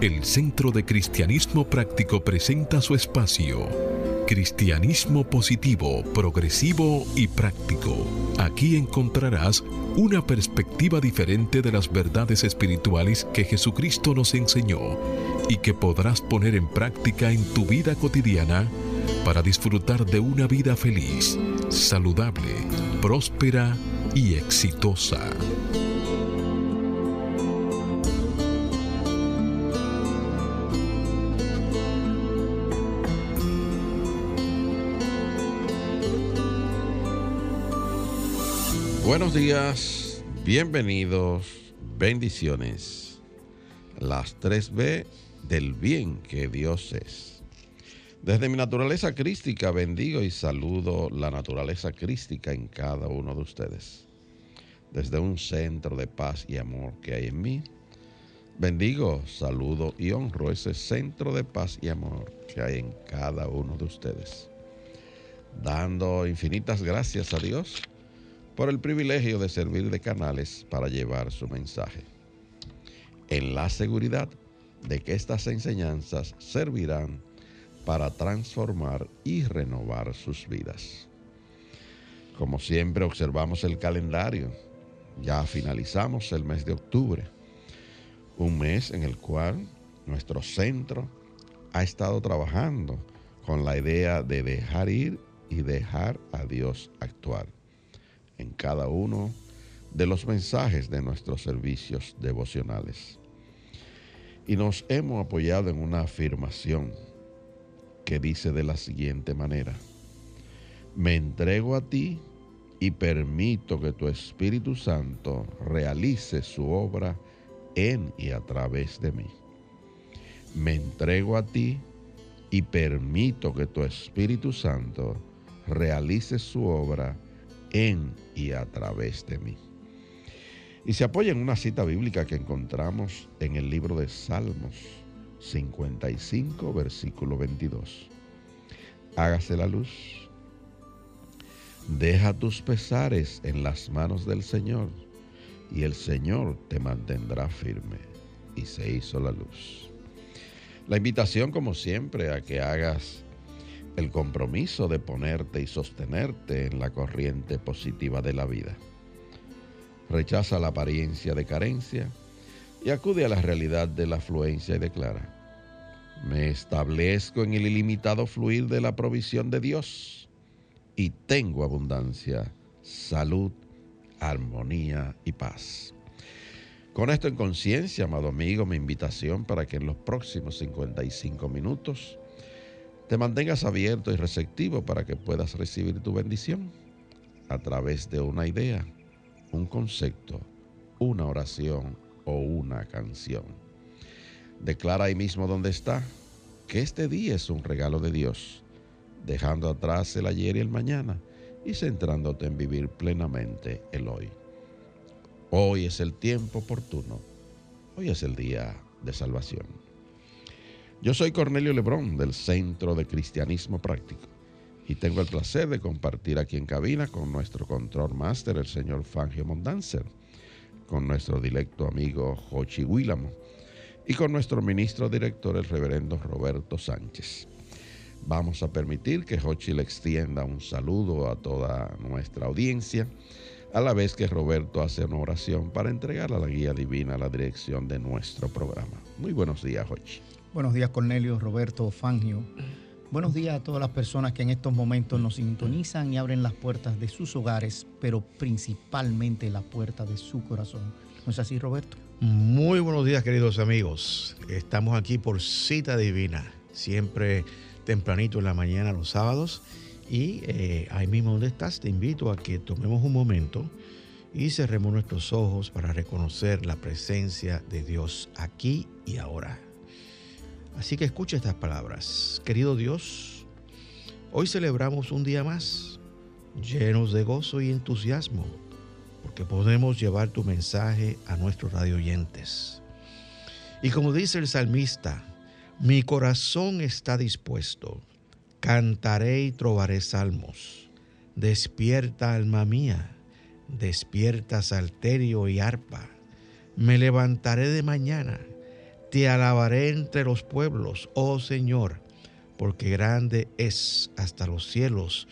El Centro de Cristianismo Práctico presenta su espacio Cristianismo Positivo, Progresivo y Práctico. Aquí encontrarás una perspectiva diferente de las verdades espirituales que Jesucristo nos enseñó y que podrás poner en práctica en tu vida cotidiana para disfrutar de una vida feliz, saludable, próspera y exitosa. Buenos días, bienvenidos, bendiciones, las 3B del bien que Dios es. Desde mi naturaleza crística bendigo y saludo la naturaleza crística en cada uno de ustedes. Desde un centro de paz y amor que hay en mí, bendigo, saludo y honro ese centro de paz y amor que hay en cada uno de ustedes. Dando infinitas gracias a Dios por el privilegio de servir de canales para llevar su mensaje, en la seguridad de que estas enseñanzas servirán para transformar y renovar sus vidas. Como siempre, observamos el calendario. Ya finalizamos el mes de octubre, un mes en el cual nuestro centro ha estado trabajando con la idea de dejar ir y dejar a Dios actuar en cada uno de los mensajes de nuestros servicios devocionales. Y nos hemos apoyado en una afirmación que dice de la siguiente manera: me entrego a ti y permito que tu Espíritu Santo realice su obra en y a través de mí. Me entrego a ti y permito que tu Espíritu Santo realice su obra en y a través de mí. Y se apoya en una cita bíblica que encontramos en el libro de Salmos 55, versículo 22. Hágase la luz. Deja tus pesares en las manos del Señor, y el Señor te mantendrá firme. Y se hizo la luz. La invitación, como siempre, a que hagas el compromiso de ponerte y sostenerte en la corriente positiva de la vida. Rechaza la apariencia de carencia y acude a la realidad de la afluencia y declara: me establezco en el ilimitado fluir de la provisión de Dios y tengo abundancia, salud, armonía y paz. Con esto en conciencia, amado amigo, mi invitación para que en los próximos 55 minutos te mantengas abierto y receptivo para que puedas recibir tu bendición a través de una idea, un concepto, una oración o una canción. Declara ahí mismo donde está que este día es un regalo de Dios, dejando atrás el ayer y el mañana y centrándote en vivir plenamente el hoy. Hoy es el tiempo oportuno, hoy es el día de salvación. Yo soy Cornelio Lebrón, del Centro de Cristianismo Práctico, y tengo el placer de compartir aquí en cabina con nuestro control máster, el señor Fangio Mondanzer, con nuestro directo amigo Jochi Willamo y con nuestro ministro director, el reverendo Roberto Sánchez. Vamos a permitir que Jochi le extienda un saludo a toda nuestra audiencia, a la vez que Roberto hace una oración para entregar a la guía divina la dirección de nuestro programa. Muy buenos días, Jochi. Buenos días, Cornelio, Roberto, Fangio. Buenos días a todas las personas que en estos momentos nos sintonizan y abren las puertas de sus hogares, pero principalmente la puerta de su corazón. ¿No es así, Roberto? Muy buenos días, queridos amigos. Estamos aquí por cita divina, siempre tempranito en la mañana los sábados. Y ahí mismo donde estás, te invito a que tomemos un momento y cerremos nuestros ojos para reconocer la presencia de Dios aquí y ahora. Así que escucha estas palabras. Querido Dios, hoy celebramos un día más, llenos de gozo y entusiasmo, porque podemos llevar tu mensaje a nuestros radioyentes. Y como dice el salmista, mi corazón está dispuesto, cantaré y trovaré salmos. Despierta, alma mía, despierta, salterio y arpa. Me levantaré de mañana, Te alabaré entre los pueblos, oh Señor, porque grande es hasta los cielos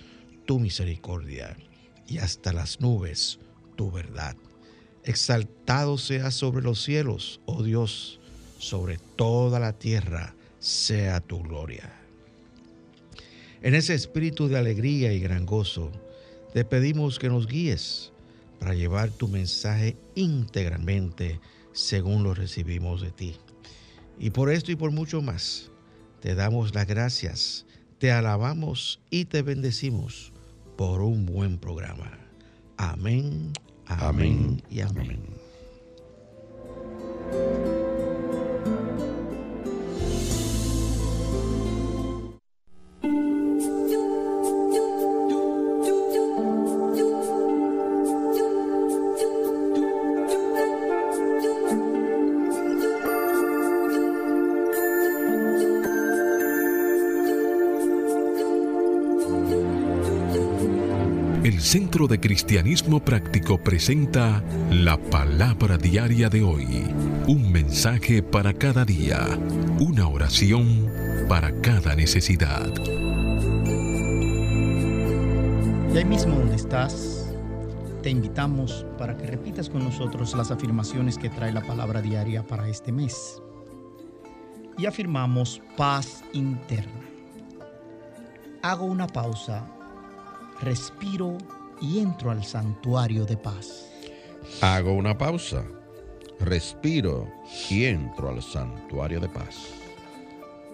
tu misericordia y hasta las nubes tu verdad. Exaltado sea sobre los cielos, oh Dios, sobre toda la tierra sea tu gloria. En ese espíritu de alegría y gran gozo, te pedimos que nos guíes para llevar tu mensaje íntegramente según lo recibimos de ti. Y por esto y por mucho más, te damos las gracias, te alabamos y te bendecimos por un buen programa. Amén, amén, amén y amén. Centro de Cristianismo Práctico presenta la Palabra Diaria de hoy. Un mensaje para cada día, una oración para cada necesidad. Y ahí mismo donde estás, te invitamos para que repitas con nosotros las afirmaciones que trae la Palabra Diaria para este mes. Y afirmamos paz interna. Hago una pausa, respiro y entro al santuario de paz. Hago una pausa, respiro y entro al santuario de paz.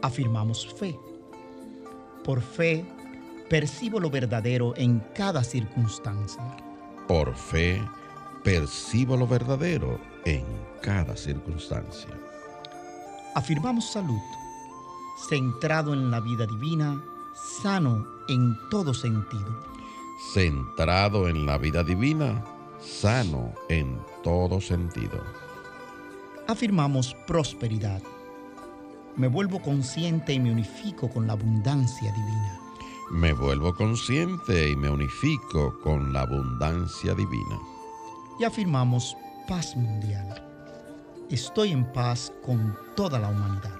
Afirmamos fe. Por fe, percibo lo verdadero en cada circunstancia. Por fe, percibo lo verdadero en cada circunstancia. Afirmamos salud. Centrado en la vida divina, sano en todo sentido. Centrado en la vida divina, sano en todo sentido. Afirmamos prosperidad. Me vuelvo consciente y me unifico con la abundancia divina. Me vuelvo consciente y me unifico con la abundancia divina. Y afirmamos paz mundial. Estoy en paz con toda la humanidad.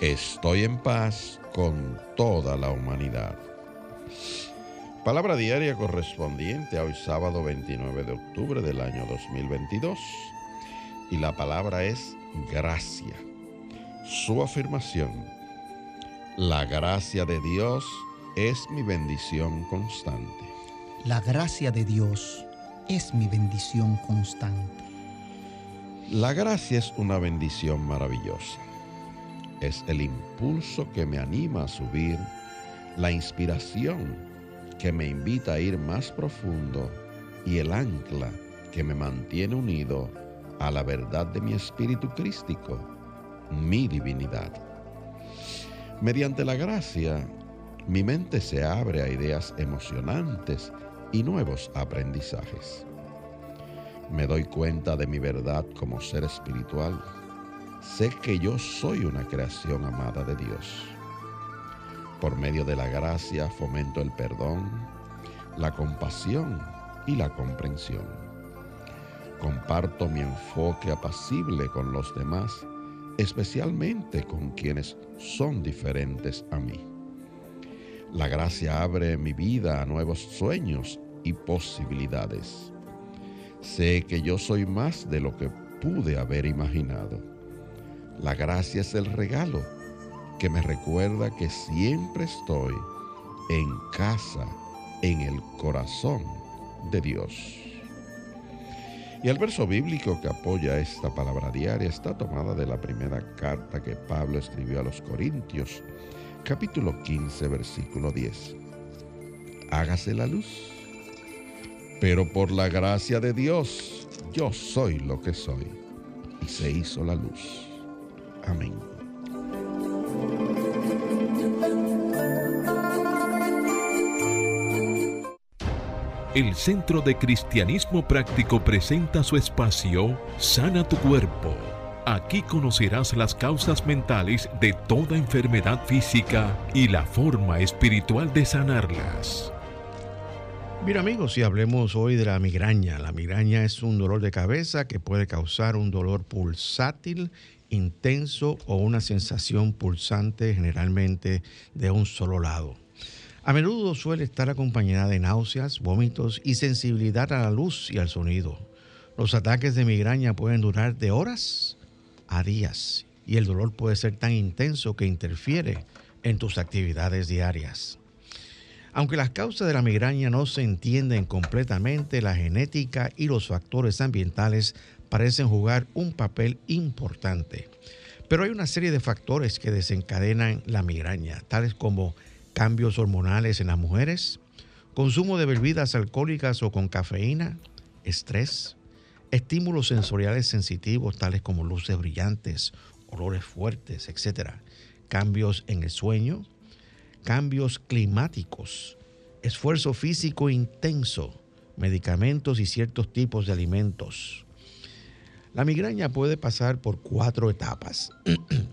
Estoy en paz con toda la humanidad. Palabra diaria correspondiente a hoy sábado 29 de octubre del año 2022. Y la palabra es gracia. Su afirmación: la gracia de Dios es mi bendición constante. La gracia de Dios es mi bendición constante. La gracia es una bendición maravillosa. Es el impulso que me anima a subir, la inspiración que me invita a ir más profundo y el ancla que me mantiene unido a la verdad de mi espíritu crístico, mi divinidad. Mediante la gracia, mi mente se abre a ideas emocionantes y nuevos aprendizajes. Me doy cuenta de mi verdad como ser espiritual. Sé que yo soy una creación amada de Dios. Por medio de la gracia fomento el perdón, la compasión y la comprensión. Comparto mi enfoque apacible con los demás, especialmente con quienes son diferentes a mí. La gracia abre mi vida a nuevos sueños y posibilidades. Sé que yo soy más de lo que pude haber imaginado. La gracia es el regalo que me recuerda que siempre estoy en casa, en el corazón de Dios. Y el verso bíblico que apoya esta palabra diaria está tomada de la primera carta que Pablo escribió a los Corintios, capítulo 15, versículo 10. Hágase la luz. Pero por la gracia de Dios, yo soy lo que soy. Y se hizo la luz. Amén. El Centro de Cristianismo Práctico presenta su espacio Sana tu Cuerpo. Aquí conocerás las causas mentales de toda enfermedad física y la forma espiritual de sanarlas. Mira, amigos, si hablemos hoy de la migraña. La migraña es un dolor de cabeza que puede causar un dolor pulsátil, intenso o una sensación pulsante, generalmente de un solo lado. A menudo suele estar acompañada de náuseas, vómitos y sensibilidad a la luz y al sonido. Los ataques de migraña pueden durar de horas a días y el dolor puede ser tan intenso que interfiere en tus actividades diarias. Aunque las causas de la migraña no se entienden completamente, la genética y los factores ambientales parecen jugar un papel importante. Pero hay una serie de factores que desencadenan la migraña, tales como cambios hormonales en las mujeres, consumo de bebidas alcohólicas o con cafeína, estrés, estímulos sensoriales sensitivos tales como luces brillantes, olores fuertes, etc. Cambios en el sueño, cambios climáticos, esfuerzo físico intenso, medicamentos y ciertos tipos de alimentos. La migraña puede pasar por 4 etapas,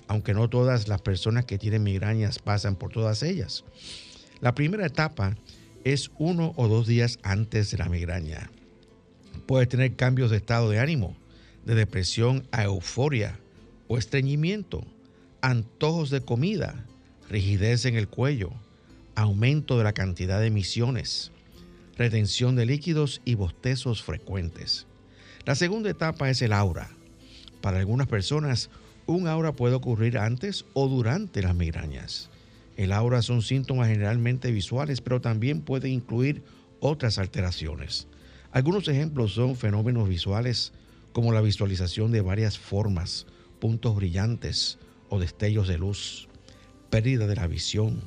aunque no todas las personas que tienen migrañas pasan por todas ellas. La primera etapa es 1 o 2 días antes de la migraña. Puedes tener cambios de estado de ánimo, de depresión a euforia o estreñimiento, antojos de comida, rigidez en el cuello, aumento de la cantidad de emisiones, retención de líquidos y bostezos frecuentes. La segunda etapa es el aura. Para algunas personas, un aura puede ocurrir antes o durante las migrañas. El aura son síntomas generalmente visuales, pero también puede incluir otras alteraciones. Algunos ejemplos son fenómenos visuales, como la visualización de varias formas, puntos brillantes o destellos de luz, pérdida de la visión,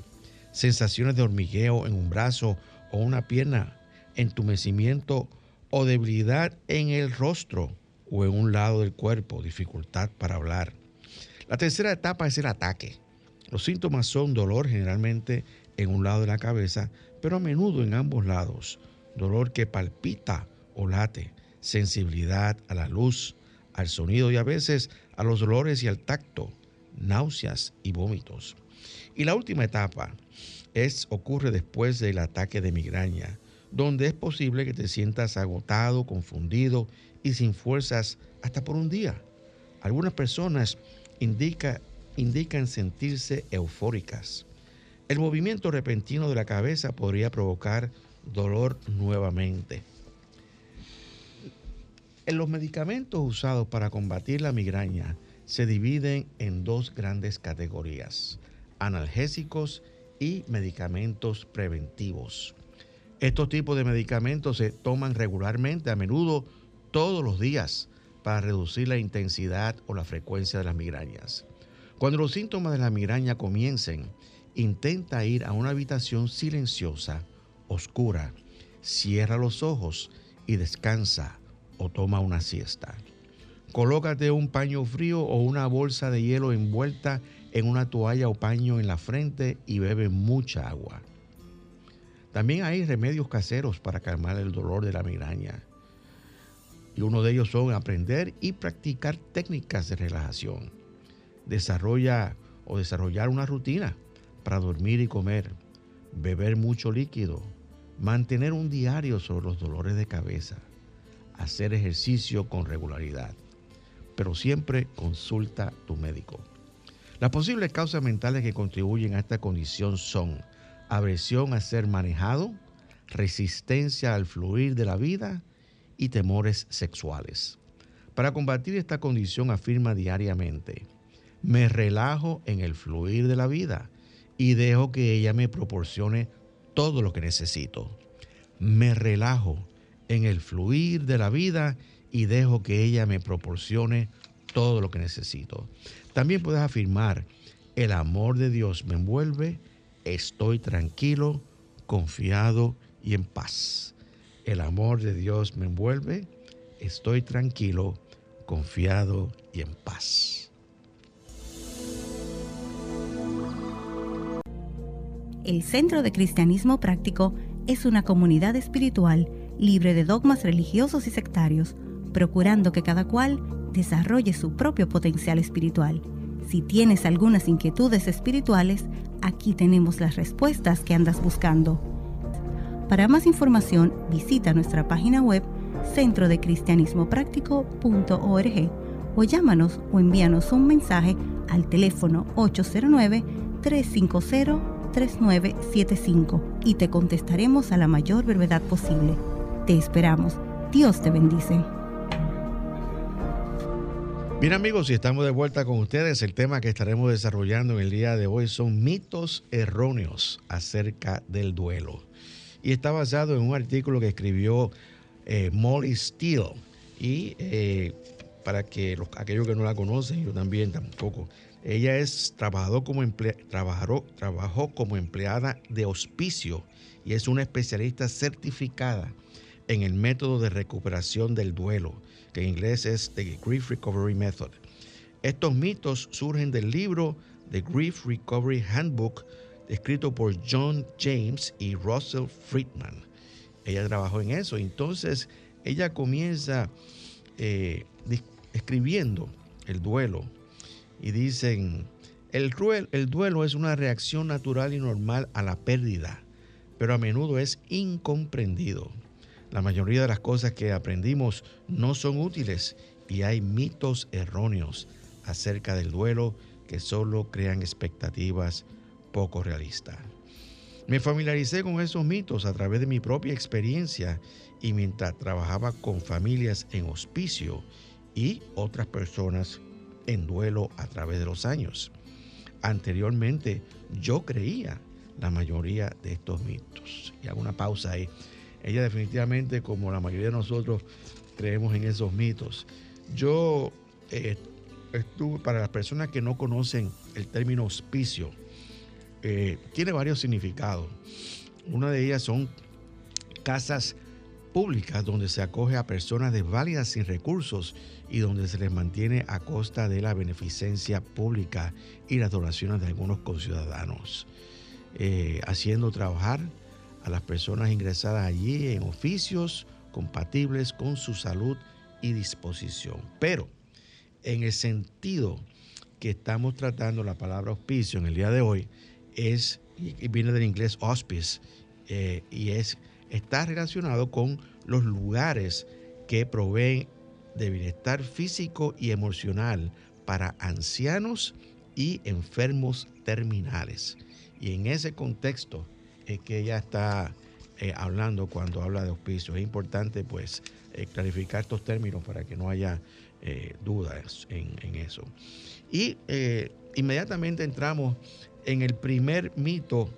sensaciones de hormigueo en un brazo o una pierna, entumecimiento o debilidad en el rostro o en un lado del cuerpo, dificultad para hablar. La tercera etapa es el ataque. Los síntomas son dolor generalmente en un lado de la cabeza, pero a menudo en ambos lados, dolor que palpita o late, sensibilidad a la luz, al sonido y a veces a los olores y al tacto, náuseas y vómitos. Y la última etapa ocurre después del ataque de migraña, donde es posible que te sientas agotado, confundido y sin fuerzas hasta por un día. Algunas personas indican sentirse eufóricas. El movimiento repentino de la cabeza podría provocar dolor nuevamente. Los medicamentos usados para combatir la migraña se dividen en 2 grandes categorías: analgésicos y medicamentos preventivos. Estos tipos de medicamentos se toman regularmente, a menudo todos los días, para reducir la intensidad o la frecuencia de las migrañas. Cuando los síntomas de la migraña comiencen, intenta ir a una habitación silenciosa, oscura, cierra los ojos y descansa o toma una siesta. Colócate un paño frío o una bolsa de hielo envuelta en una toalla o paño en la frente y bebe mucha agua. También hay remedios caseros para calmar el dolor de la migraña. Y uno de ellos son aprender y practicar técnicas de relajación. Desarrollar una rutina para dormir y comer, beber mucho líquido, mantener un diario sobre los dolores de cabeza, hacer ejercicio con regularidad. Pero siempre consulta a tu médico. Las posibles causas mentales que contribuyen a esta condición son aversión a ser manejado, resistencia al fluir de la vida y temores sexuales. Para combatir esta condición afirma diariamente: me relajo en el fluir de la vida y dejo que ella me proporcione todo lo que necesito. Me relajo en el fluir de la vida y dejo que ella me proporcione todo lo que necesito. También puedes afirmar: el amor de Dios me envuelve, estoy tranquilo, confiado y en paz. El amor de Dios me envuelve, estoy tranquilo, confiado y en paz. El Centro de Cristianismo Práctico es una comunidad espiritual libre de dogmas religiosos y sectarios, procurando que cada cual desarrolle su propio potencial espiritual. Si tienes algunas inquietudes espirituales, aquí tenemos las respuestas que andas buscando. Para más información, visita nuestra página web centrodecristianismopráctico.org o llámanos o envíanos un mensaje al teléfono 809-350-3975 y te contestaremos a la mayor brevedad posible. Te esperamos. Dios te bendice. Bien, amigos, y estamos de vuelta con ustedes. El tema que estaremos desarrollando en el día de hoy son mitos erróneos acerca del duelo. Y está basado en un artículo que escribió Molly Steele. Y para que aquellos que no la conocen, yo también tampoco, ella es trabajó como empleada de hospicio y es una especialista certificada en el método de recuperación del duelo, que en inglés es The Grief Recovery Method. Estos mitos surgen del libro The Grief Recovery Handbook, escrito por John James y Russell Friedman. Ella trabajó en eso. Entonces, ella comienza escribiendo el duelo y dicen, el duelo es una reacción natural y normal a la pérdida, pero a menudo es incomprendido. La mayoría de las cosas que aprendimos no son útiles y hay mitos erróneos acerca del duelo que solo crean expectativas poco realistas. Me familiaricé con esos mitos a través de mi propia experiencia y mientras trabajaba con familias en hospicio y otras personas en duelo a través de los años. Anteriormente yo creía la mayoría de estos mitos. Y hago una pausa ahí. Ella definitivamente, como la mayoría de nosotros, creemos en esos mitos. Yo estuve, para las personas que no conocen el término hospicio, tiene varios significados. Una de ellas son casas públicas donde se acoge a personas desválidas sin recursos y donde se les mantiene a costa de la beneficencia pública y las donaciones de algunos conciudadanos, haciendo trabajar a las personas ingresadas allí en oficios compatibles con su salud y disposición. Pero en el sentido que estamos tratando la palabra hospicio en el día de hoy, es, y viene del inglés hospice, y está relacionado con los lugares que proveen de bienestar físico y emocional para ancianos y enfermos terminales. Y en ese contexto es que ella está hablando cuando habla de hospicio. Es importante, pues, clarificar estos términos para que no haya dudas en eso. Y inmediatamente entramos en el primer mito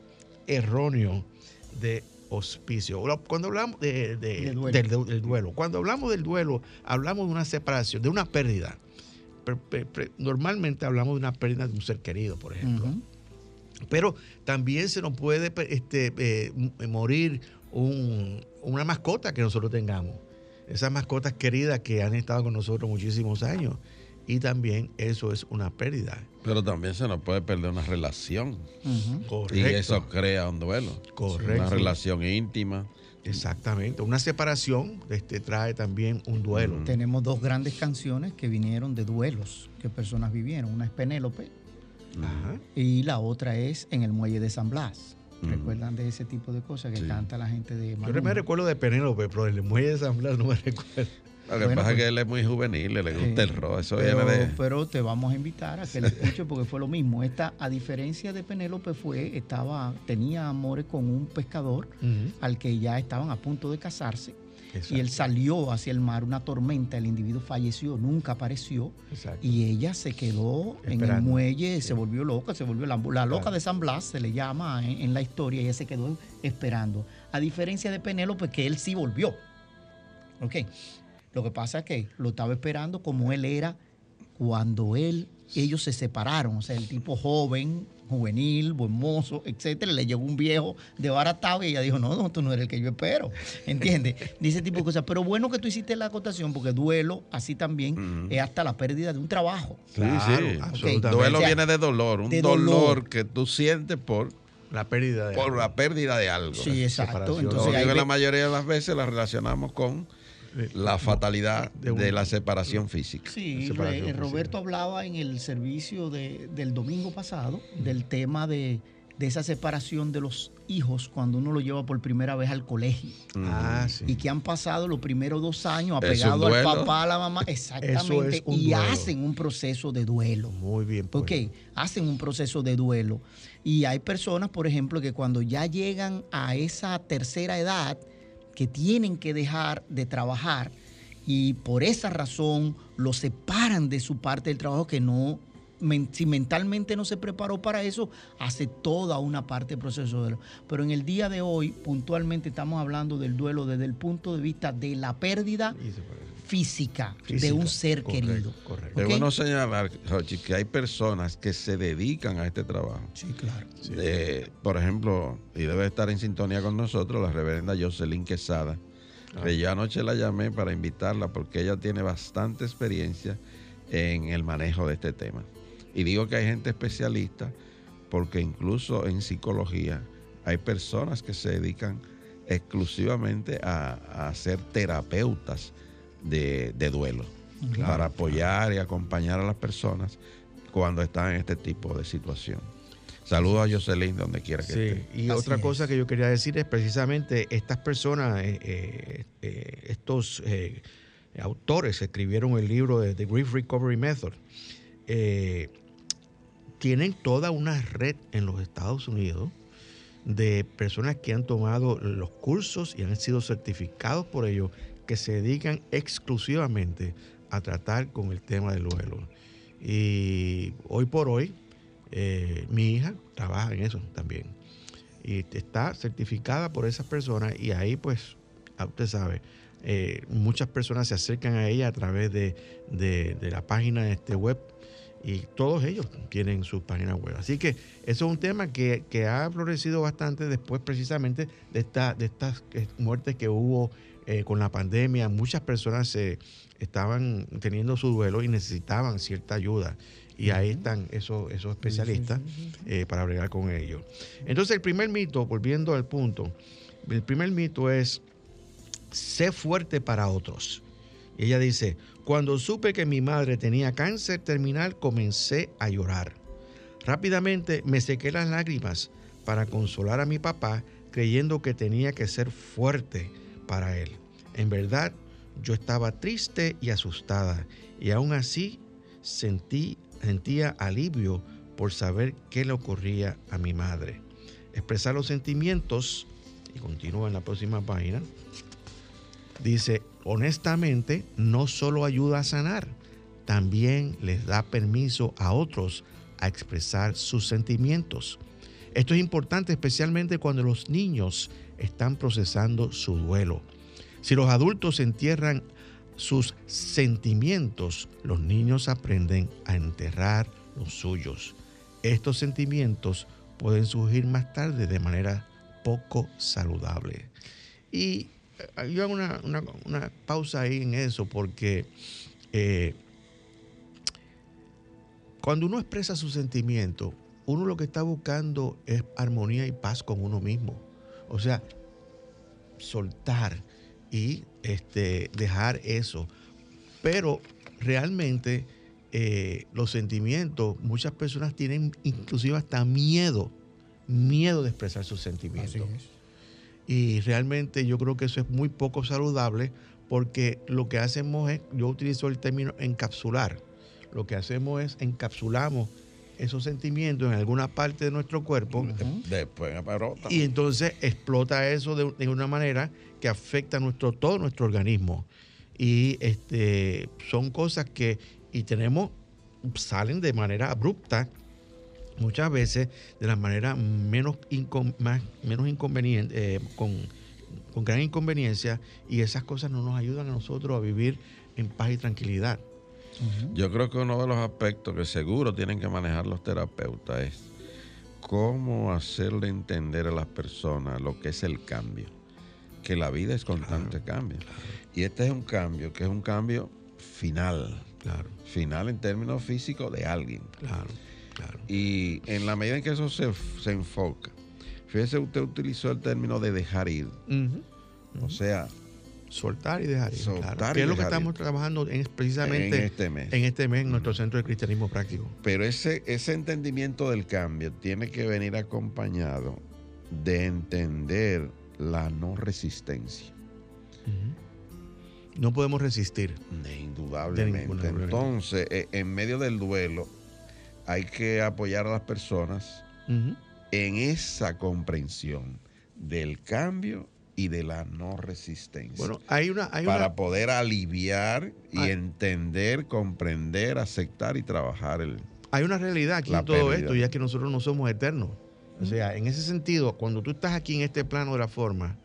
erróneo de hospicio. Cuando hablamos del duelo, cuando hablamos del duelo, hablamos de una separación, de una pérdida. Normalmente hablamos de una pérdida de un ser querido, por ejemplo. Uh-huh. Pero también se nos puede morir una mascota que nosotros tengamos. Esas mascotas queridas que han estado con nosotros muchísimos años. Y también eso es una pérdida. Pero también se nos puede perder una relación. Uh-huh. Correcto. Y eso crea un duelo. Correcto. Una relación íntima. Exactamente. Una separación trae también un duelo. Uh-huh. Tenemos dos grandes canciones que vinieron de duelos que personas vivieron. Una es Penélope. Ajá. Y la otra es En el Muelle de San Blas. Mm. ¿Recuerdan de ese tipo de cosas que sí canta la gente de Manu? Yo me recuerdo de Penélope, pero El Muelle de San Blas no me recuerdo. Lo que pasa es que él es muy juvenil, le gusta el rock, eso viene de... Pero te vamos a invitar a que le escuches porque fue lo mismo. Esta, a diferencia de Penélope, tenía amores con un pescador, uh-huh, al que ya estaban a punto de casarse. Exacto. Y él salió hacia el mar, una tormenta, el individuo falleció, nunca apareció. Exacto. Y ella se quedó esperando en el muelle, se volvió loca, la loca de San Blas, se le llama en la historia, ella se quedó esperando. A diferencia de Penélope, que él sí volvió. Okay. Lo que pasa es que lo estaba esperando como él era cuando ellos se separaron, o sea, el tipo juvenil, buen mozo, etcétera, le llegó un viejo desbaratado y ella dijo, no, tú no eres el que yo espero, ¿entiendes? Dice tipo de cosas, pero bueno que tú hiciste la acotación porque duelo así también, uh-huh, es hasta la pérdida de un trabajo. Claro, sí, absolutamente. Okay. Duelo viene de dolor, un dolor que tú sientes por... la pérdida de algo. Sí, exacto. Entonces, la mayoría de las veces la relacionamos con la fatalidad de la separación física. Sí, Roberto hablaba en el servicio del domingo pasado, uh-huh, del tema de de esa separación de los hijos cuando uno lo lleva por primera vez al colegio. Ah, sí. Y que han pasado los primeros 2 años apegado al papá, a la mamá. Exactamente. Es y duelo. Hacen un proceso de duelo. Muy bien. Pues. Ok, hacen un proceso de duelo. Y hay personas, por ejemplo, que cuando ya llegan a esa tercera edad, que tienen que dejar de trabajar y por esa razón lo separan de su parte del trabajo que no... Si mentalmente no se preparó para eso, hace toda una parte del proceso de duelo. Pero en el día de hoy, puntualmente, estamos hablando del duelo desde el punto de vista de la pérdida física de un ser querido. Correcto. Es bueno señalar, Jochi, que hay personas que se dedican a este trabajo. Sí, claro. Sí. Por ejemplo, y debe estar en sintonía con nosotros, la reverenda Jocelyn Quesada. Claro. Yo anoche la llamé para invitarla porque ella tiene bastante experiencia en el manejo de este tema. Y digo que hay gente especialista porque incluso en psicología hay personas que se dedican exclusivamente a ser terapeutas de duelo, claro, para apoyar y acompañar a las personas cuando están en este tipo de situación. Saludos a Jocelyn donde quiera que esté. Y así otra cosa que yo quería decir es precisamente estas personas, estos autores escribieron el libro de The Grief Recovery Method. Tienen toda una red en los Estados Unidos de personas que han tomado los cursos y han sido certificados por ellos, que se dedican exclusivamente a tratar con el tema del duelo. Y hoy por hoy, mi hija trabaja en eso también. Y está certificada por esas personas y ahí pues, usted sabe, muchas personas se acercan a ella a través de la página web. Y todos ellos tienen sus páginas web. Así que eso es un tema que ha florecido bastante después precisamente de estas muertes que hubo con la pandemia. Muchas personas estaban teniendo su duelo y necesitaban cierta ayuda. Y ahí están esos especialistas para bregar con ellos. Entonces el primer mito, volviendo al punto, el primer mito es: sé fuerte para otros. Y ella dice: cuando supe que mi madre tenía cáncer terminal, comencé a llorar. Rápidamente me sequé las lágrimas para consolar a mi papá, creyendo que tenía que ser fuerte para él. En verdad, yo estaba triste y asustada, y aún así sentía alivio por saber qué le ocurría a mi madre. Expresar los sentimientos, y continúa en la próxima página, dice: honestamente, no solo ayuda a sanar, también les da permiso a otros a expresar sus sentimientos. Esto es importante especialmente cuando los niños están procesando su duelo. Si los adultos entierran sus sentimientos, los niños aprenden a enterrar los suyos. Estos sentimientos pueden surgir más tarde de manera poco saludable. Y yo hago una pausa ahí en eso porque cuando uno expresa sus sentimientos, uno lo que está buscando es armonía y paz con uno mismo. O sea, soltar y dejar eso. Pero realmente los sentimientos, muchas personas tienen inclusive hasta miedo de expresar sus sentimientos. Así es. Y realmente yo creo que eso es muy poco saludable porque lo que hacemos es, yo utilizo el término encapsular, lo que hacemos es encapsulamos esos sentimientos en alguna parte de nuestro cuerpo. Después explota. Y entonces explota eso de una manera que afecta todo nuestro organismo. Y son cosas que salen de manera abrupta, muchas veces de la manera menos inconveniente, con gran inconveniencia, y esas cosas no nos ayudan a nosotros a vivir en paz y tranquilidad. Yo creo que uno de los aspectos que seguro tienen que manejar los terapeutas es cómo hacerle entender a las personas lo que es el cambio, que la vida es constante cambio. Claro. Y este es un cambio que es un cambio final. Claro. Final en términos físicos de alguien. Claro. Claro. Y en la medida en que eso se enfoca, fíjese, usted utilizó el término de dejar ir. O sea, Soltar y dejar ir. Soltar, claro, que es lo que estamos trabajando en, precisamente en este mes, en nuestro Centro de Cristianismo Práctico. Pero ese entendimiento del cambio tiene que venir acompañado de entender la no resistencia. No podemos resistir. Indudablemente. Entonces, en medio del duelo, hay que apoyar a las personas en esa comprensión del cambio y de la no resistencia. Bueno, para poder aliviar y entender, comprender, aceptar y trabajar el. Hay una realidad aquí en todo esto, y es que nosotros no somos eternos. O sea, en ese sentido, cuando tú estás aquí en este plano de la forma,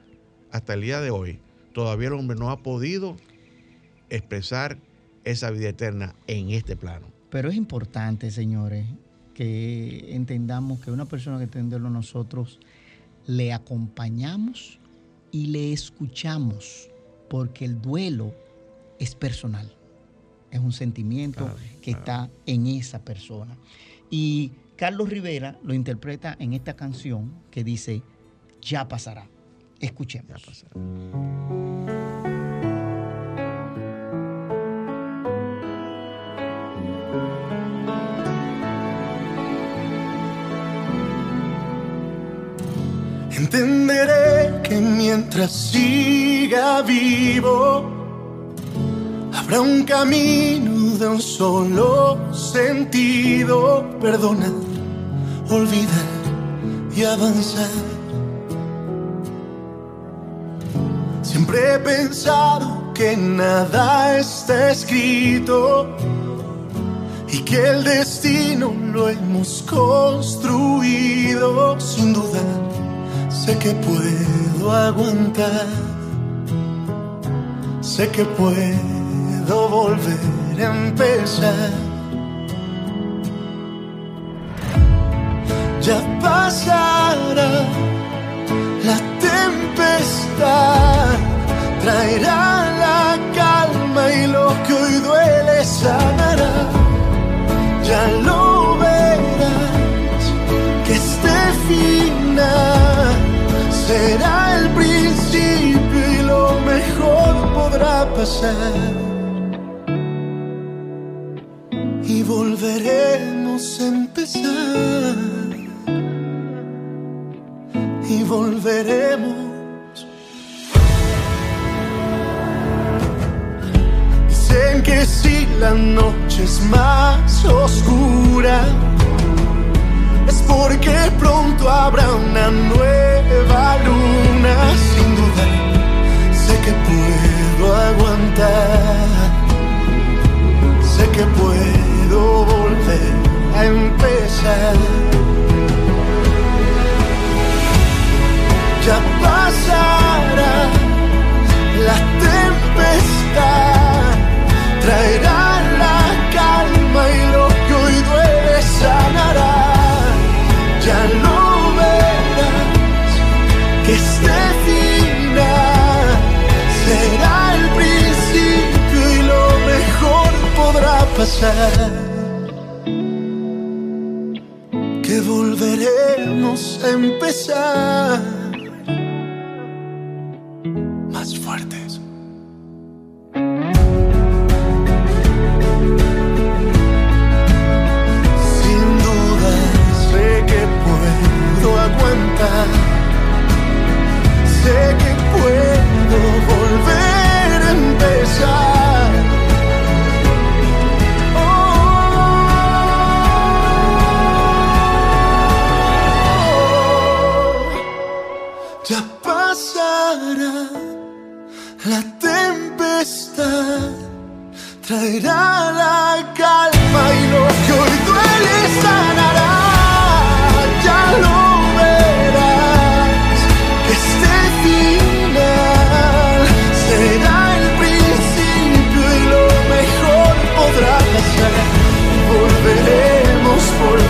hasta el día de hoy, todavía el hombre no ha podido expresar esa vida eterna en este plano. Pero es importante, señores, que entendamos que una persona que entenderlo nosotros le acompañamos y le escuchamos, porque el duelo es personal. Es un sentimiento que está en esa persona. Y Carlos Rivera lo interpreta en esta canción que dice, ya pasará. Escuchemos. Ya pasará. Entenderé que mientras siga vivo habrá un camino de un solo sentido. Perdonar, olvidar y avanzar. Siempre he pensado que nada está escrito y que el destino lo hemos construido. Sin dudar, sé que puedo aguantar, sé que puedo volver a empezar. Ya pasará la tempestad, traerá la calma y lo que hoy duele sanará. Ya lo verás, que este final será el principio y lo mejor podrá pasar. Y volveremos a empezar. Y volveremos. Dicen que si la noche es más oscura es porque pronto habrá una nueva luna. Sin duda, sé que puedo aguantar, sé que puedo volver a empezar. Ya pasará la tempestad, traerá la calma y lo que hoy duele sanará. Ya lo verás, que este final será el principio y lo mejor podrá pasar. Que volveremos a empezar más fuertes. Sé que puedo volver a empezar. Oh. Ya pasará la tempestad, traerá la calma y lo que hoy duele sanará. Ya lo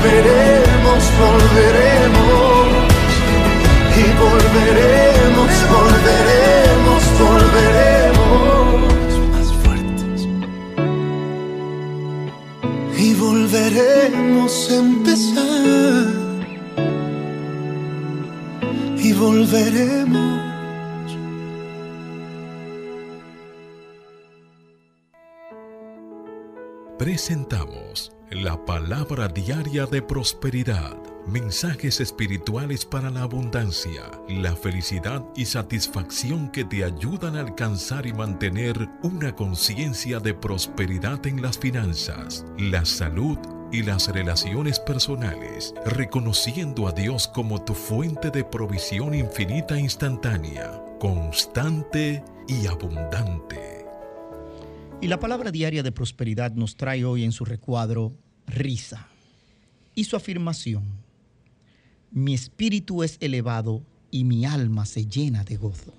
volveremos, volveremos y volveremos, volveremos, volveremos más fuertes y volveremos a empezar y volveremos. presentamos la palabra diaria de prosperidad, mensajes espirituales para la abundancia, la felicidad y satisfacción que te ayudan a alcanzar y mantener una conciencia de prosperidad en las finanzas, la salud y las relaciones personales, reconociendo a Dios como tu fuente de provisión infinita instantánea, constante y abundante. Y la palabra diaria de prosperidad nos trae hoy en su recuadro risa y su afirmación: mi espíritu es elevado y mi alma se llena de gozo.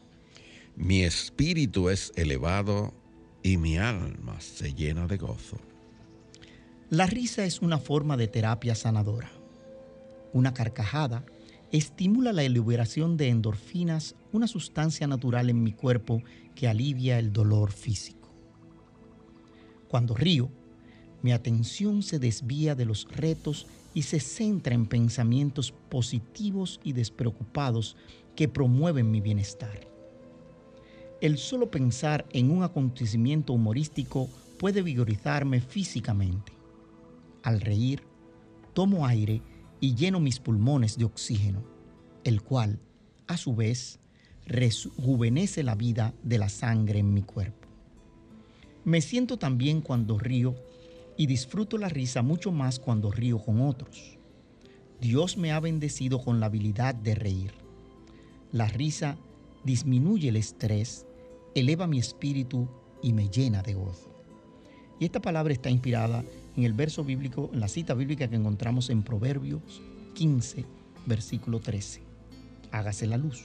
Mi espíritu es elevado y mi alma se llena de gozo. La risa es una forma de terapia sanadora. Una carcajada estimula la liberación de endorfinas, una sustancia natural en mi cuerpo que alivia el dolor físico. Cuando río, mi atención se desvía de los retos y se centra en pensamientos positivos y despreocupados que promueven mi bienestar. El solo pensar en un acontecimiento humorístico puede vigorizarme físicamente. Al reír, tomo aire y lleno mis pulmones de oxígeno, el cual, a su vez, rejuvenece la vida de la sangre en mi cuerpo. Me siento también cuando río y disfruto la risa mucho más cuando río con otros. Dios me ha bendecido con la habilidad de reír. La risa disminuye el estrés, eleva mi espíritu y me llena de gozo. Y esta palabra está inspirada en el verso bíblico, en la cita bíblica que encontramos en Proverbios 15, versículo 13. Hágase la luz.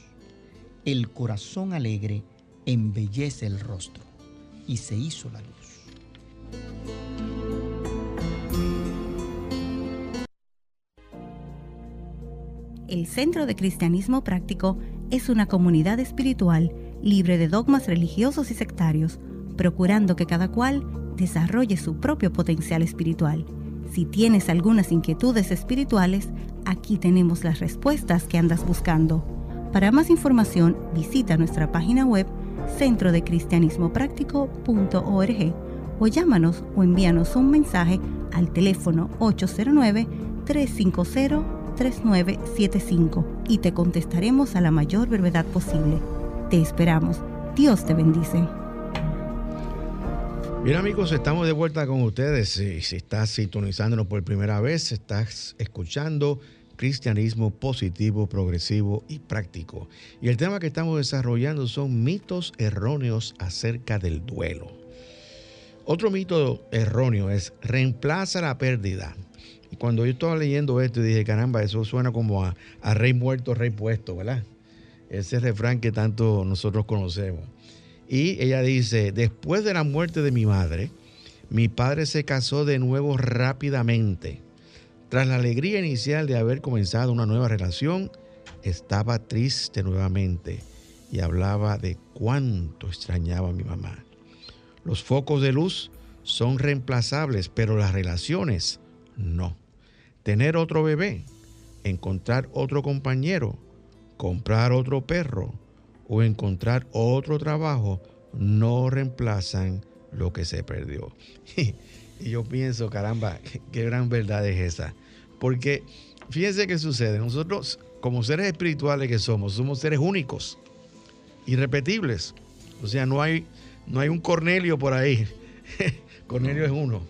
El corazón alegre embellece el rostro. Y se hizo la luz. El Centro de Cristianismo Práctico es una comunidad espiritual libre de dogmas religiosos y sectarios, procurando que cada cual desarrolle su propio potencial espiritual. Si tienes algunas inquietudes espirituales, aquí tenemos las respuestas que andas buscando. Para más información, visita nuestra página web centrodecristianismopráctico.org o llámanos o envíanos un mensaje al teléfono 809-350-3975 y te contestaremos a la mayor brevedad posible. Te esperamos. Dios te bendice. Bien, amigos, estamos de vuelta con ustedes. Si estás sintonizándonos por primera vez, estás escuchando Cristianismo positivo, progresivo y práctico. Y el tema que estamos desarrollando son mitos erróneos acerca del duelo. Otro mito erróneo es: reemplaza la pérdida. Y cuando yo estaba leyendo esto dije, caramba, eso suena como a rey muerto, rey puesto, ¿verdad? Ese refrán que tanto nosotros conocemos. Y ella dice, después de la muerte de mi madre, mi padre se casó de nuevo rápidamente. Tras la alegría inicial de haber comenzado una nueva relación, estaba triste nuevamente y hablaba de cuánto extrañaba a mi mamá. Los focos de luz son reemplazables, pero las relaciones no. Tener otro bebé, encontrar otro compañero, comprar otro perro o encontrar otro trabajo no reemplazan lo que se perdió. Y yo pienso, caramba, qué gran verdad es esa. Porque fíjense qué sucede. Nosotros, como seres espirituales que somos seres únicos, irrepetibles. O sea, no hay un Cornelio por ahí. Cornelio es uno.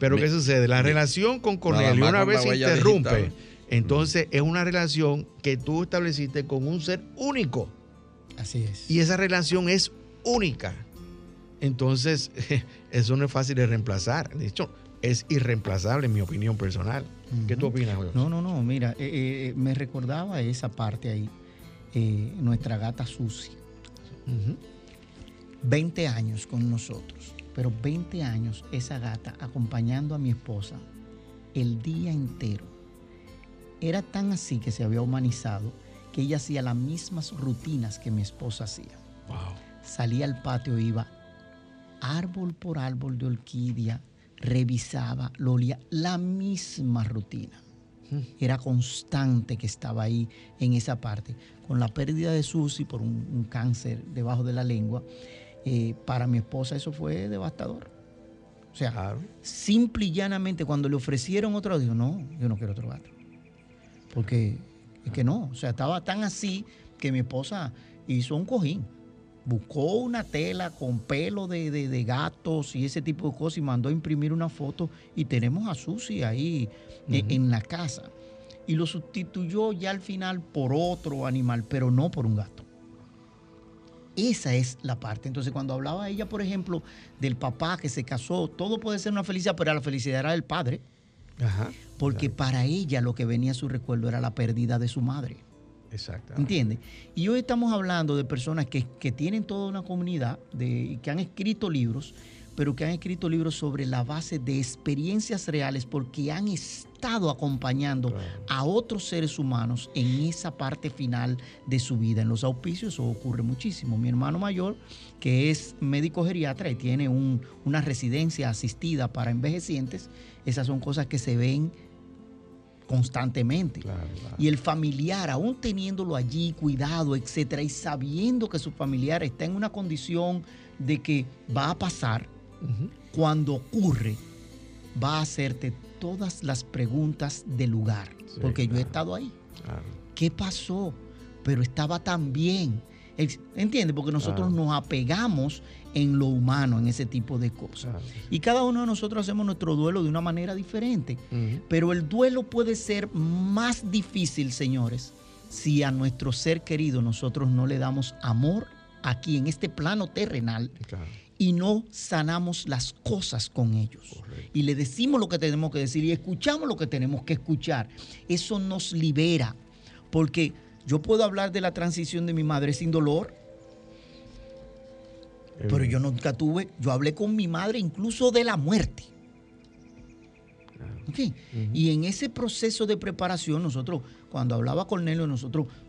Pero ¿qué sucede? La relación con Cornelio una vez se interrumpe. Entonces es una relación que tú estableciste con un ser único. Así es. Y esa relación es única. Entonces, eso no es fácil de reemplazar. De hecho, es irreemplazable en mi opinión personal. ¿Qué tú opinas, José? No, mira, me recordaba esa parte ahí, nuestra gata Susi. 20 años con nosotros, pero 20 años esa gata acompañando a mi esposa el día entero. Era tan así que se había humanizado que ella hacía las mismas rutinas que mi esposa hacía. Wow. Salía al patio, iba árbol por árbol de orquídea, revisaba, lo olía, la misma rutina. Era constante que estaba ahí en esa parte. Con la pérdida de Susi por un cáncer debajo de la lengua, para mi esposa eso fue devastador. O sea, claro, simple y llanamente, cuando le ofrecieron otro, dijo, no, yo no quiero otro gato. Porque es que no, o sea, estaba tan así que mi esposa hizo un cojín. Buscó una tela con pelo de gatos y ese tipo de cosas y mandó a imprimir una foto y tenemos a Susi ahí en la casa. Y lo sustituyó ya al final por otro animal, pero no por un gato. Esa es la parte. Entonces, cuando hablaba ella, por ejemplo, del papá que se casó, todo puede ser una felicidad, pero la felicidad era del padre. Ajá, porque claro, para ella lo que venía a su recuerdo era la pérdida de su madre. Exacto. ¿Entiendes? Y hoy estamos hablando de personas que tienen toda una comunidad y que han escrito libros, pero que han escrito libros sobre la base de experiencias reales porque han estado acompañando, claro, a otros seres humanos en esa parte final de su vida. En los auspicios eso ocurre muchísimo. Mi hermano mayor, que es médico geriatra y tiene una residencia asistida para envejecientes, esas son cosas que se ven constantemente, claro, claro, y el familiar, aún teniéndolo allí, cuidado, etcétera, y sabiendo que su familiar está en una condición de que va a pasar, cuando ocurre, va a hacerte todas las preguntas del lugar, sí, porque claro, yo he estado ahí, claro, ¿qué pasó? Pero estaba tan bien, ¿entiendes? Porque nosotros, claro, nos apegamos en lo humano, en ese tipo de cosas. Claro. Y cada uno de nosotros hacemos nuestro duelo de una manera diferente. Pero el duelo puede ser más difícil, señores, si a nuestro ser querido nosotros no le damos amor aquí en este plano terrenal, claro, y no sanamos las cosas con ellos. Correcto. Y le decimos lo que tenemos que decir y escuchamos lo que tenemos que escuchar. Eso nos libera, porque yo puedo hablar de la transición de mi madre sin dolor, pero yo nunca tuve, yo hablé con mi madre incluso de la muerte. Okay. Y en ese proceso de preparación, nosotros, cuando hablaba Cornelio,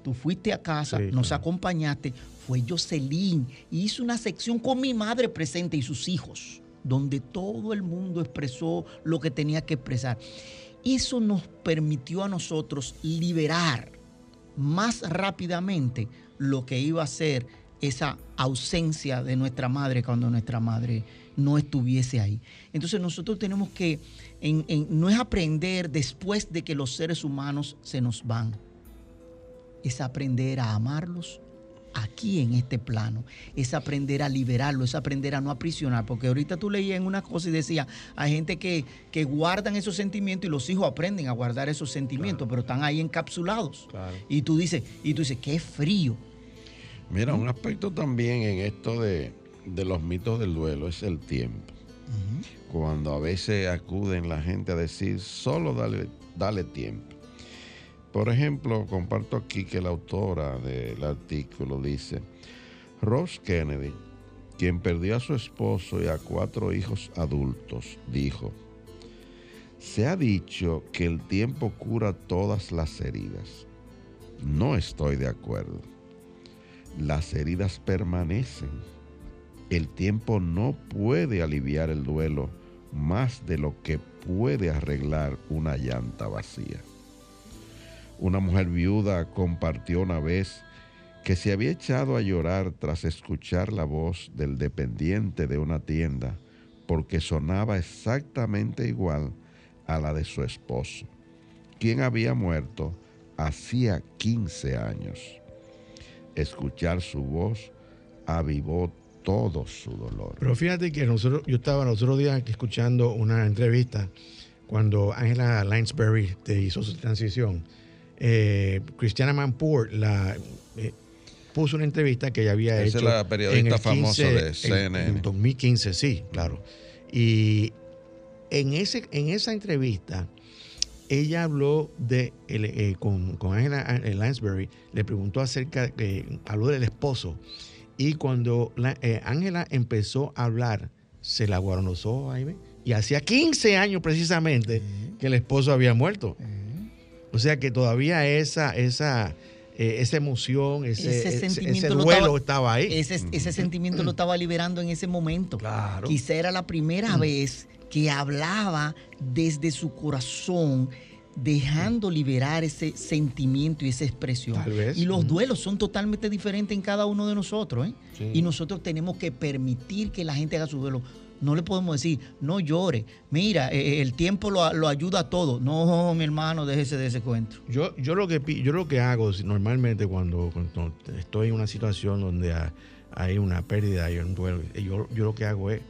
tú fuiste a casa, sí, nos acompañaste, fue Jocelyn, y hizo una sección con mi madre presente y sus hijos, donde todo el mundo expresó lo que tenía que expresar. Eso nos permitió a nosotros liberar más rápidamente lo que iba a ser esa ausencia de nuestra madre cuando nuestra madre no estuviese ahí. Entonces nosotros tenemos que, no es aprender después de que los seres humanos se nos van, es aprender a amarlos aquí en este plano, es aprender a liberarlo, es aprender a no aprisionar, porque ahorita tú leías en una cosa y decía, hay gente que guardan esos sentimientos y los hijos aprenden a guardar esos sentimientos, claro, pero están ahí encapsulados, claro, y tú dices, qué frío. Mira, un aspecto también en esto de los mitos del duelo es el tiempo. Cuando a veces acuden la gente a decir, solo dale tiempo. Por ejemplo, comparto aquí que la autora del artículo dice, Rose Kennedy, quien perdió a su esposo y a 4 hijos adultos, dijo, se ha dicho que el tiempo cura todas las heridas. No estoy de acuerdo. Las heridas permanecen. El tiempo no puede aliviar el duelo más de lo que puede arreglar una llanta vacía. Una mujer viuda compartió una vez que se había echado a llorar tras escuchar la voz del dependiente de una tienda porque sonaba exactamente igual a la de su esposo, quien había muerto hacía 15 años. Escuchar su voz avivó todo su dolor. Pero fíjate que yo estaba los otros días escuchando una entrevista cuando Angela Lansbury hizo su transición. Cristiana Amanpour puso una entrevista que ella había hecho. Esa es la periodista famosa de CNN. En 2015, sí, claro. Y en esa entrevista, ella habló con Angela Lansbury, le preguntó acerca, habló del esposo. Y cuando Angela empezó a hablar, se le aguaron los ojos, Jaime, y hacía 15 años precisamente que el esposo había muerto. O sea que todavía esa emoción, ese duelo estaba ahí. Ese sentimiento lo estaba liberando en ese momento. Claro. Quizá era la primera vez que hablaba desde su corazón, dejando liberar ese sentimiento y esa expresión. Tal vez. Y los duelos son totalmente diferentes en cada uno de nosotros, ¿eh? Sí. Y nosotros tenemos que permitir que la gente haga su duelo. No le podemos decir, no llore, mira, el tiempo lo ayuda a todo. No, mi hermano, déjese de ese cuento. Yo lo que hago normalmente cuando estoy en una situación donde hay una pérdida, hay un duelo, yo lo que hago es,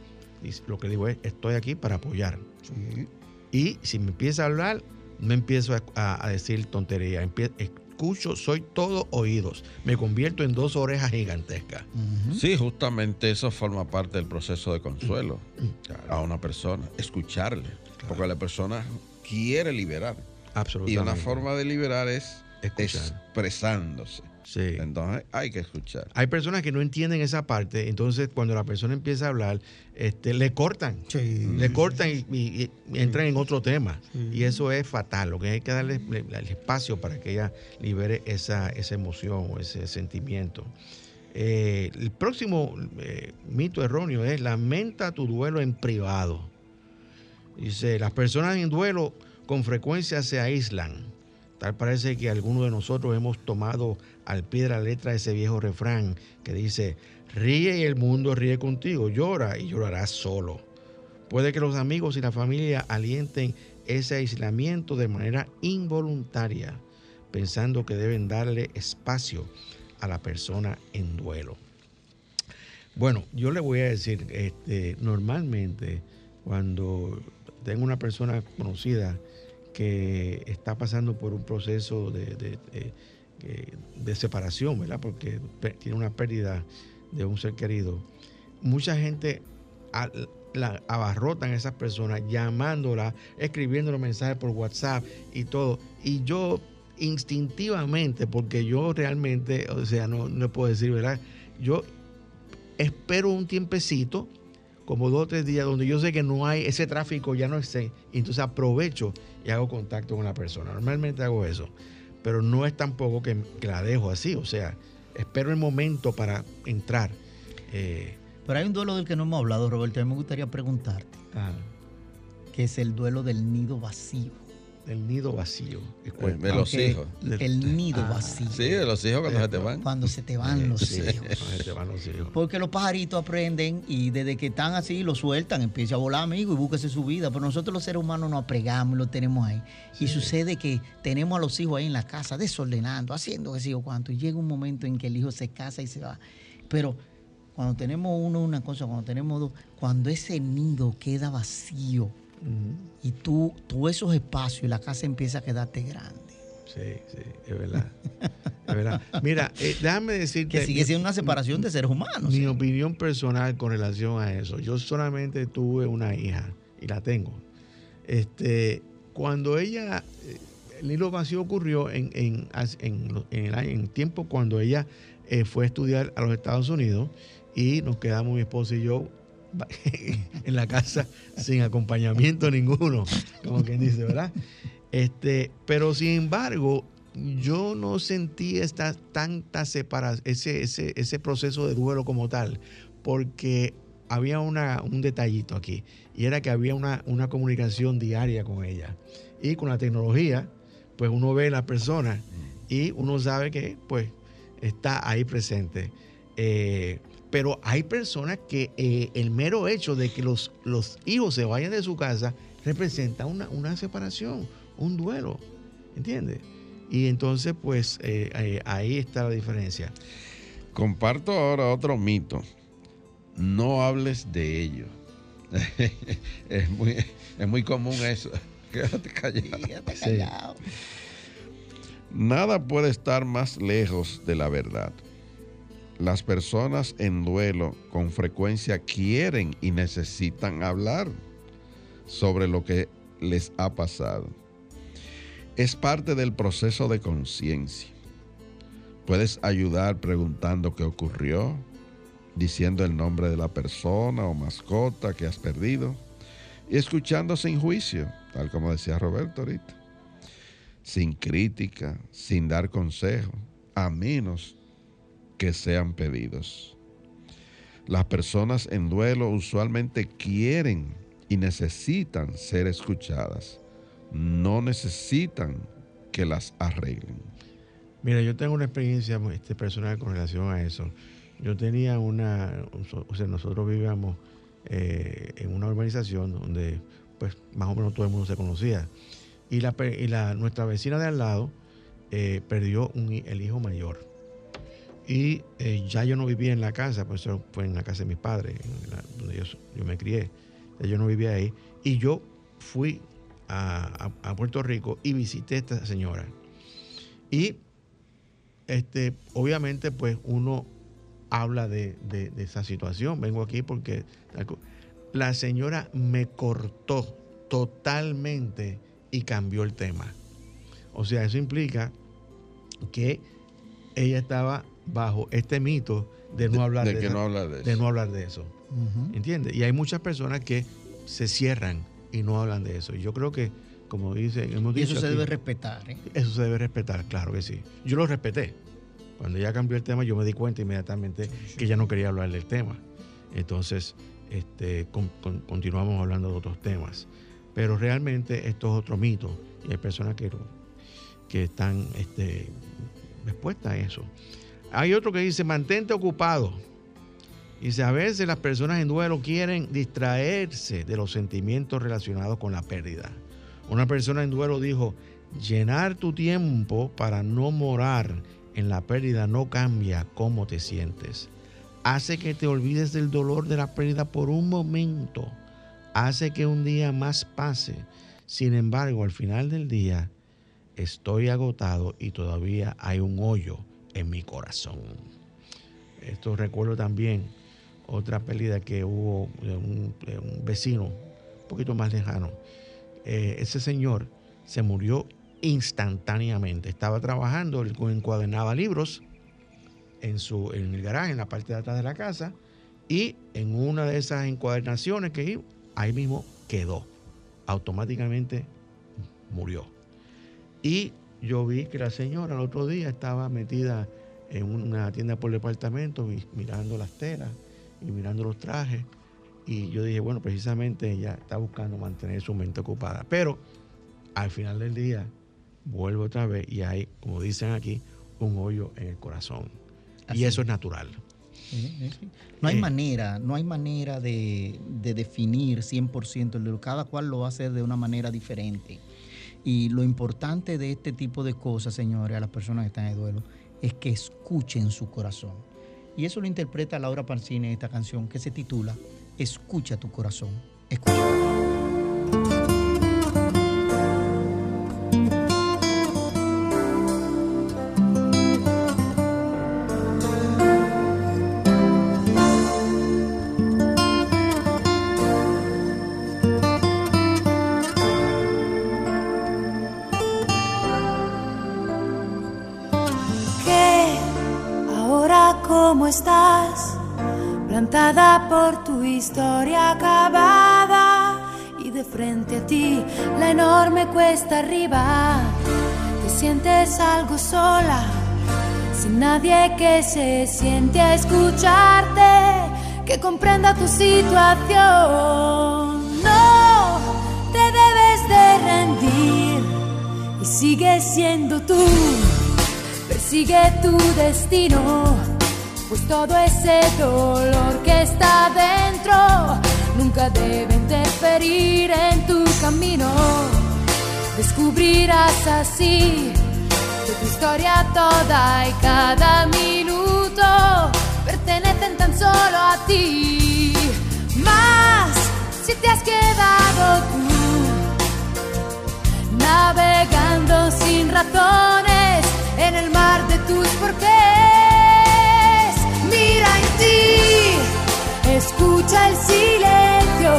lo que digo es, estoy aquí para apoyar. Sí. Y si me empieza a hablar, no empiezo a decir tonterías, escucho, soy todo oídos, me convierto en dos orejas gigantescas. Uh-huh. Sí, justamente eso forma parte del proceso de consuelo. Uh-huh. Claro. A una persona, escucharle, claro, porque la persona quiere liberar. Absolutamente. Y una forma de liberar es expresándose. Sí. Entonces hay que escuchar. Hay personas que no entienden esa parte, entonces cuando la persona empieza a hablar, le cortan. Sí. Le cortan y entran en otro tema. Sí. Y eso es fatal. Lo que hay que darle el espacio para que ella libere esa emoción o ese sentimiento. El próximo mito erróneo es: lamenta tu duelo en privado. Dice, las personas en duelo con frecuencia se aíslan. Tal parece que algunos de nosotros hemos tomado al pie de la letra ese viejo refrán que dice: ríe y el mundo ríe contigo, llora y llorarás solo. Puede que los amigos y la familia alienten ese aislamiento de manera involuntaria, pensando que deben darle espacio a la persona en duelo. Bueno, yo le voy a decir, normalmente cuando tengo una persona conocida que está pasando por un proceso de separación, ¿verdad? Porque tiene una pérdida de un ser querido. Mucha gente abarrotan a esas personas llamándola, escribiéndole mensajes por WhatsApp y todo. Y yo instintivamente, porque yo realmente, o sea, no puedo decir, ¿verdad? Yo espero un tiempecito, como 2 o 3 días, donde yo sé que no hay ese tráfico, ya no existe, y entonces aprovecho y hago contacto con la persona. Normalmente hago eso, pero no es tampoco que la dejo así, o sea, espero el momento para entrar. Pero hay un duelo del que no hemos hablado, Roberto, a mí me gustaría preguntarte, que es el duelo del nido vacío. El nido vacío. De los hijos. El nido vacío. Sí, de los hijos cuando se te van. Cuando se te van los hijos. Cuando se te van los hijos. Porque los pajaritos aprenden y desde que están así lo sueltan, empieza a volar, amigo, y búsquese su vida. Pero nosotros los seres humanos nos apregamos, lo tenemos ahí. Sí. Y sucede que tenemos a los hijos ahí en la casa, desordenando, haciendo qué sé yo cuánto. Y llega un momento en que el hijo se casa y se va. Pero cuando tenemos uno, una cosa, cuando tenemos dos, cuando ese nido queda vacío, y tú esos espacios y la casa empieza a quedarte grande. Sí, sí, es verdad. Es verdad. Mira, déjame decirte que sigue siendo una separación de seres humanos. Mi opinión personal con relación a eso: yo solamente tuve una hija y la tengo. Cuando ella, el hilo vacío ocurrió en tiempo cuando ella fue a estudiar a los Estados Unidos y nos quedamos mi esposa y yo en la casa sin acompañamiento ninguno, como quien dice, ¿verdad? Pero sin embargo, yo no sentí tanta separación, ese proceso de duelo como tal, porque había un detallito aquí, y era que había una comunicación diaria con ella. Y con la tecnología, pues uno ve a la persona y uno sabe que pues está ahí presente. Pero hay personas que el mero hecho de que los hijos se vayan de su casa representa una separación, un duelo, ¿entiendes? Y entonces, pues, ahí está la diferencia. Comparto ahora otro mito. No hables de ello. Es muy común eso. Quédate callado. Quédate callado. Sí. Nada puede estar más lejos de la verdad. Las personas en duelo con frecuencia quieren y necesitan hablar sobre lo que les ha pasado. Es parte del proceso de conciencia. Puedes ayudar preguntando qué ocurrió, diciendo el nombre de la persona o mascota que has perdido y escuchando sin juicio, tal como decía Roberto ahorita, sin crítica, sin dar consejo, a menos que sean pedidos. Las personas en duelo usualmente quieren y necesitan ser escuchadas. No necesitan que las arreglen. Mira, yo tengo una experiencia personal con relación a eso. Yo tenía nosotros vivíamos en una urbanización donde pues más o menos todo el mundo se conocía. Y nuestra vecina de al lado perdió el hijo mayor. Y ya yo no vivía en la casa, pues eso fue en la casa de mis padres, donde yo me crié. Yo no vivía ahí. Y yo fui a Puerto Rico y visité a esta señora. Y obviamente pues uno habla de esa situación. Vengo aquí porque la señora me cortó totalmente y cambió el tema. O sea, eso implica que ella estaba bajo este mito de no hablar de eso. Uh-huh. ¿Entiendes? Y hay muchas personas que se cierran y no hablan de eso. Y yo creo que, como dice... Y eso se debe respetar, ¿eh? Eso se debe respetar, claro que sí. Yo lo respeté. Cuando ella cambió el tema, yo me di cuenta inmediatamente que ella no quería hablar del tema. Entonces, continuamos hablando de otros temas. Pero realmente esto es otro mito. Y hay personas que están expuestas a eso. Hay otro que dice, mantente ocupado. Dice, a veces las personas en duelo quieren distraerse de los sentimientos relacionados con la pérdida. Una persona en duelo dijo, llenar tu tiempo para no morar en la pérdida no cambia cómo te sientes. Hace que te olvides del dolor de la pérdida por un momento. Hace que un día más pase. Sin embargo, al final del día, estoy agotado y todavía hay un hoyo en mi corazón. Esto recuerdo también otra pérdida que hubo de un vecino un poquito más lejano. Ese señor se murió instantáneamente. Estaba trabajando, él encuadernaba libros en el garaje, en la parte de atrás de la casa, y en una de esas encuadernaciones que iba, ahí mismo quedó. Automáticamente murió. Y yo vi que la señora el otro día estaba metida en una tienda por departamento, mirando las telas y mirando los trajes. Y yo dije, bueno, precisamente ella está buscando mantener su mente ocupada. Pero al final del día, vuelve otra vez y hay, como dicen aquí, un hoyo en el corazón. Así. Y eso es natural. Sí. No hay manera de definir 100% el duelo. Cada cual lo va a hacer de una manera diferente. Y lo importante de este tipo de cosas, señores, a las personas que están en duelo, es que escuchen su corazón. Y eso lo interpreta Laura Pancini en esta canción que se titula Escucha tu corazón. Escucha. Por tu historia acabada y de frente a ti la enorme cuesta arriba, te sientes algo sola, sin nadie que se siente a escucharte, que comprenda tu situación. No te debes de rendir y sigue siendo tú, persigue tu destino. Pues todo ese dolor que está dentro nunca debe interferir en tu camino. Descubrirás así que tu historia toda y cada minuto pertenecen tan solo a ti. Más si te has quedado tú navegando sin razones en el mar de tus porqués. Mira en ti, escucha el silencio,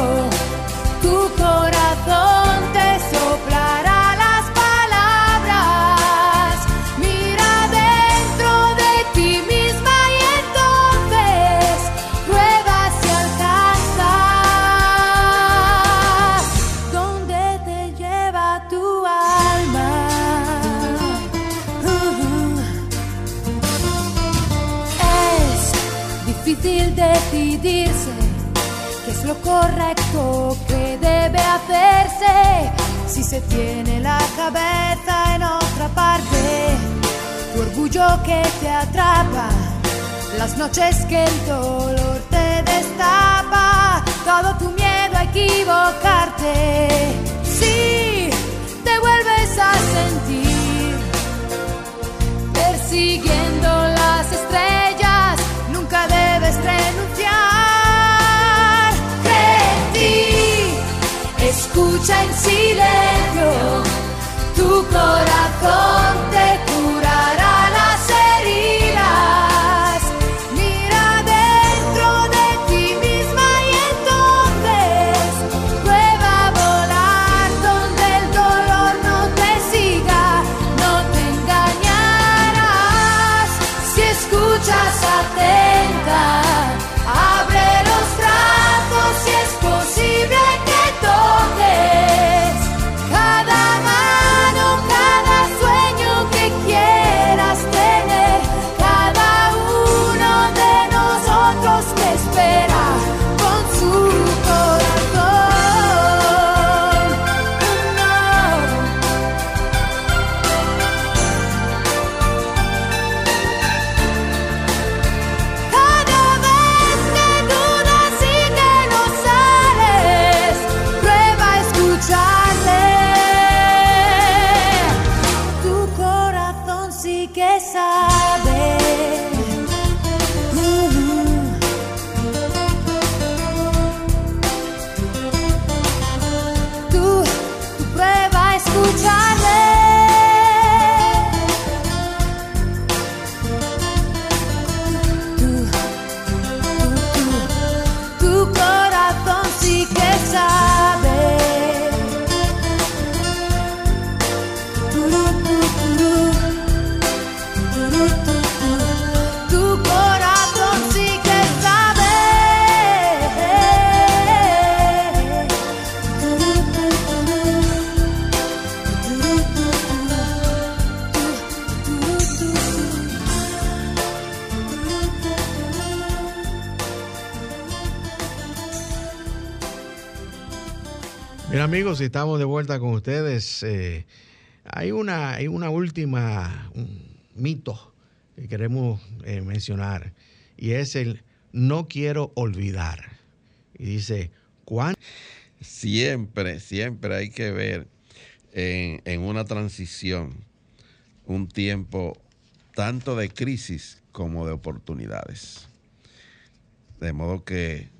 tu corazón te soplará las palabras. Mira dentro de ti misma y entonces pruebas y alcanzas donde te lleva tu alma. Difícil decidirse qué es lo correcto que debe hacerse si se tiene la cabeza en otra parte. Tu orgullo que te atrapa, las noches que el dolor te destapa, todo tu miedo a equivocarte. Si te vuelves a sentir persiguiendo las estrellas, nunca debes renunciar. Cree en ti, escucha en silencio, tu corazón te curará las heridas. Amigos, estamos de vuelta con ustedes. Hay una última mito que queremos mencionar, y es el no quiero olvidar. Y dice, ¿cuándo? Siempre hay que ver en una transición un tiempo tanto de crisis como de oportunidades. De modo que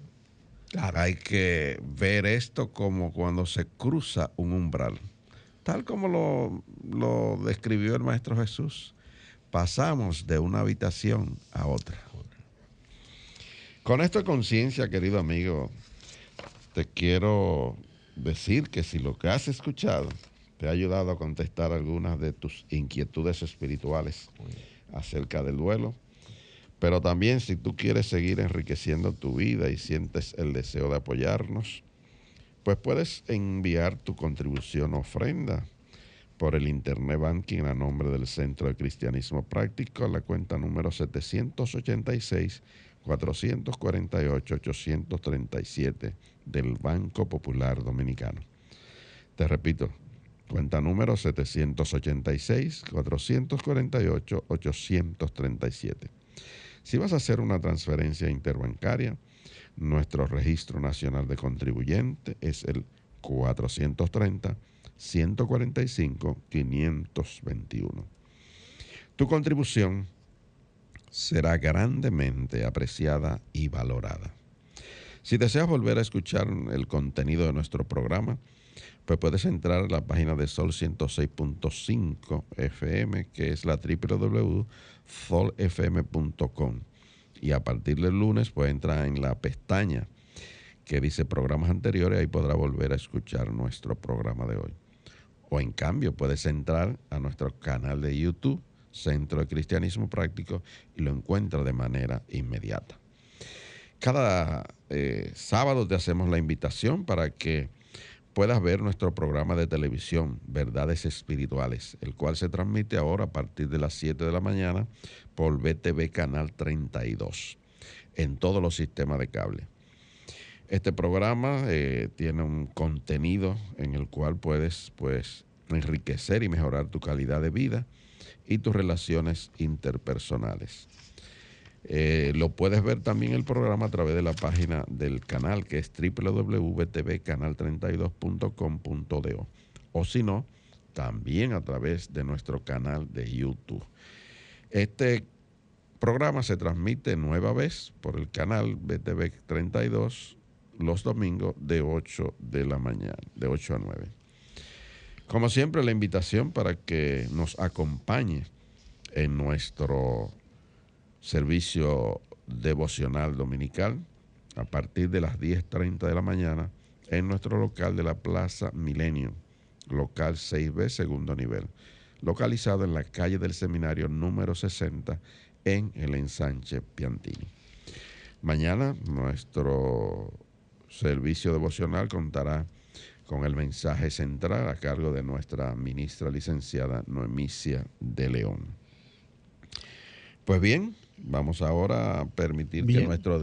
claro, hay que ver esto como cuando se cruza un umbral, tal como lo describió el Maestro Jesús. Pasamos de una habitación a otra. Con esto de conciencia, querido amigo, te quiero decir que si lo que has escuchado te ha ayudado a contestar algunas de tus inquietudes espirituales acerca del duelo, pero también si tú quieres seguir enriqueciendo tu vida y sientes el deseo de apoyarnos, pues puedes enviar tu contribución o ofrenda por el Internet Banking a nombre del Centro de Cristianismo Práctico, a la cuenta número 786-448-837 del Banco Popular Dominicano. Te repito, cuenta número 786-448-837. Si vas a hacer una transferencia interbancaria, nuestro registro nacional de contribuyente es el 430-145-521. Tu contribución será grandemente apreciada y valorada. Si deseas volver a escuchar el contenido de nuestro programa, pues puedes entrar a la página de Sol 106.5 FM, que es la www.solfm.com. Y a partir del lunes, pues entra en la pestaña que dice programas anteriores, ahí podrá volver a escuchar nuestro programa de hoy. O en cambio, puedes entrar a nuestro canal de YouTube, Centro de Cristianismo Práctico, y lo encuentras de manera inmediata. Cada sábado te hacemos la invitación para que puedas ver nuestro programa de televisión, Verdades Espirituales, el cual se transmite ahora a partir de las 7 de la mañana por BTV Canal 32, en todos los sistemas de cable. Este programa tiene un contenido en el cual puedes enriquecer y mejorar tu calidad de vida y tus relaciones interpersonales. Lo puedes ver también el programa a través de la página del canal, que es www.btvcanal32.com.do, o si no, también a través de nuestro canal de YouTube. Este programa se transmite nueva vez por el canal BTV 32 los domingos de 8 de la mañana, de 8 a 9. Como siempre, la invitación para que nos acompañe en nuestro servicio devocional dominical a partir de las 10:30 de la mañana en nuestro local de la Plaza Milenio, local 6B, segundo nivel, localizado en la calle del Seminario número 60 en el ensanche Piantini. Mañana nuestro servicio devocional contará con el mensaje central a cargo de nuestra ministra licenciada Noemicia de León. Pues bien, vamos ahora a permitir que nuestro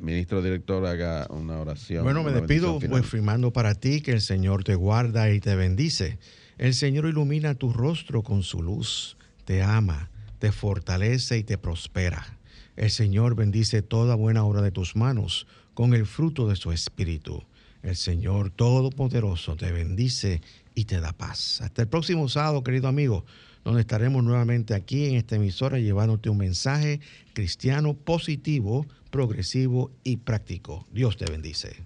ministro director haga una oración. Bueno, me despido pues firmando para ti que el Señor te guarda y te bendice. El Señor ilumina tu rostro con su luz, te ama, te fortalece y te prospera. El Señor bendice toda buena obra de tus manos con el fruto de su espíritu. El Señor Todopoderoso te bendice y te da paz. Hasta el próximo sábado, querido amigo, donde estaremos nuevamente aquí en esta emisora llevándote un mensaje cristiano positivo, progresivo y práctico. Dios te bendice.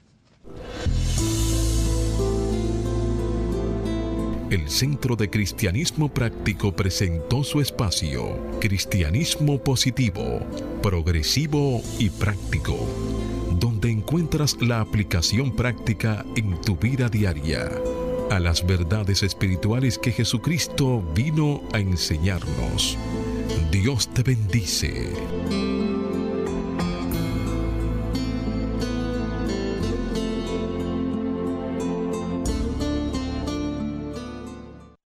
El Centro de Cristianismo Práctico presentó su espacio Cristianismo Positivo, Progresivo y Práctico, donde encuentras la aplicación práctica en tu vida diaria a las verdades espirituales que Jesucristo vino a enseñarnos. Dios te bendice.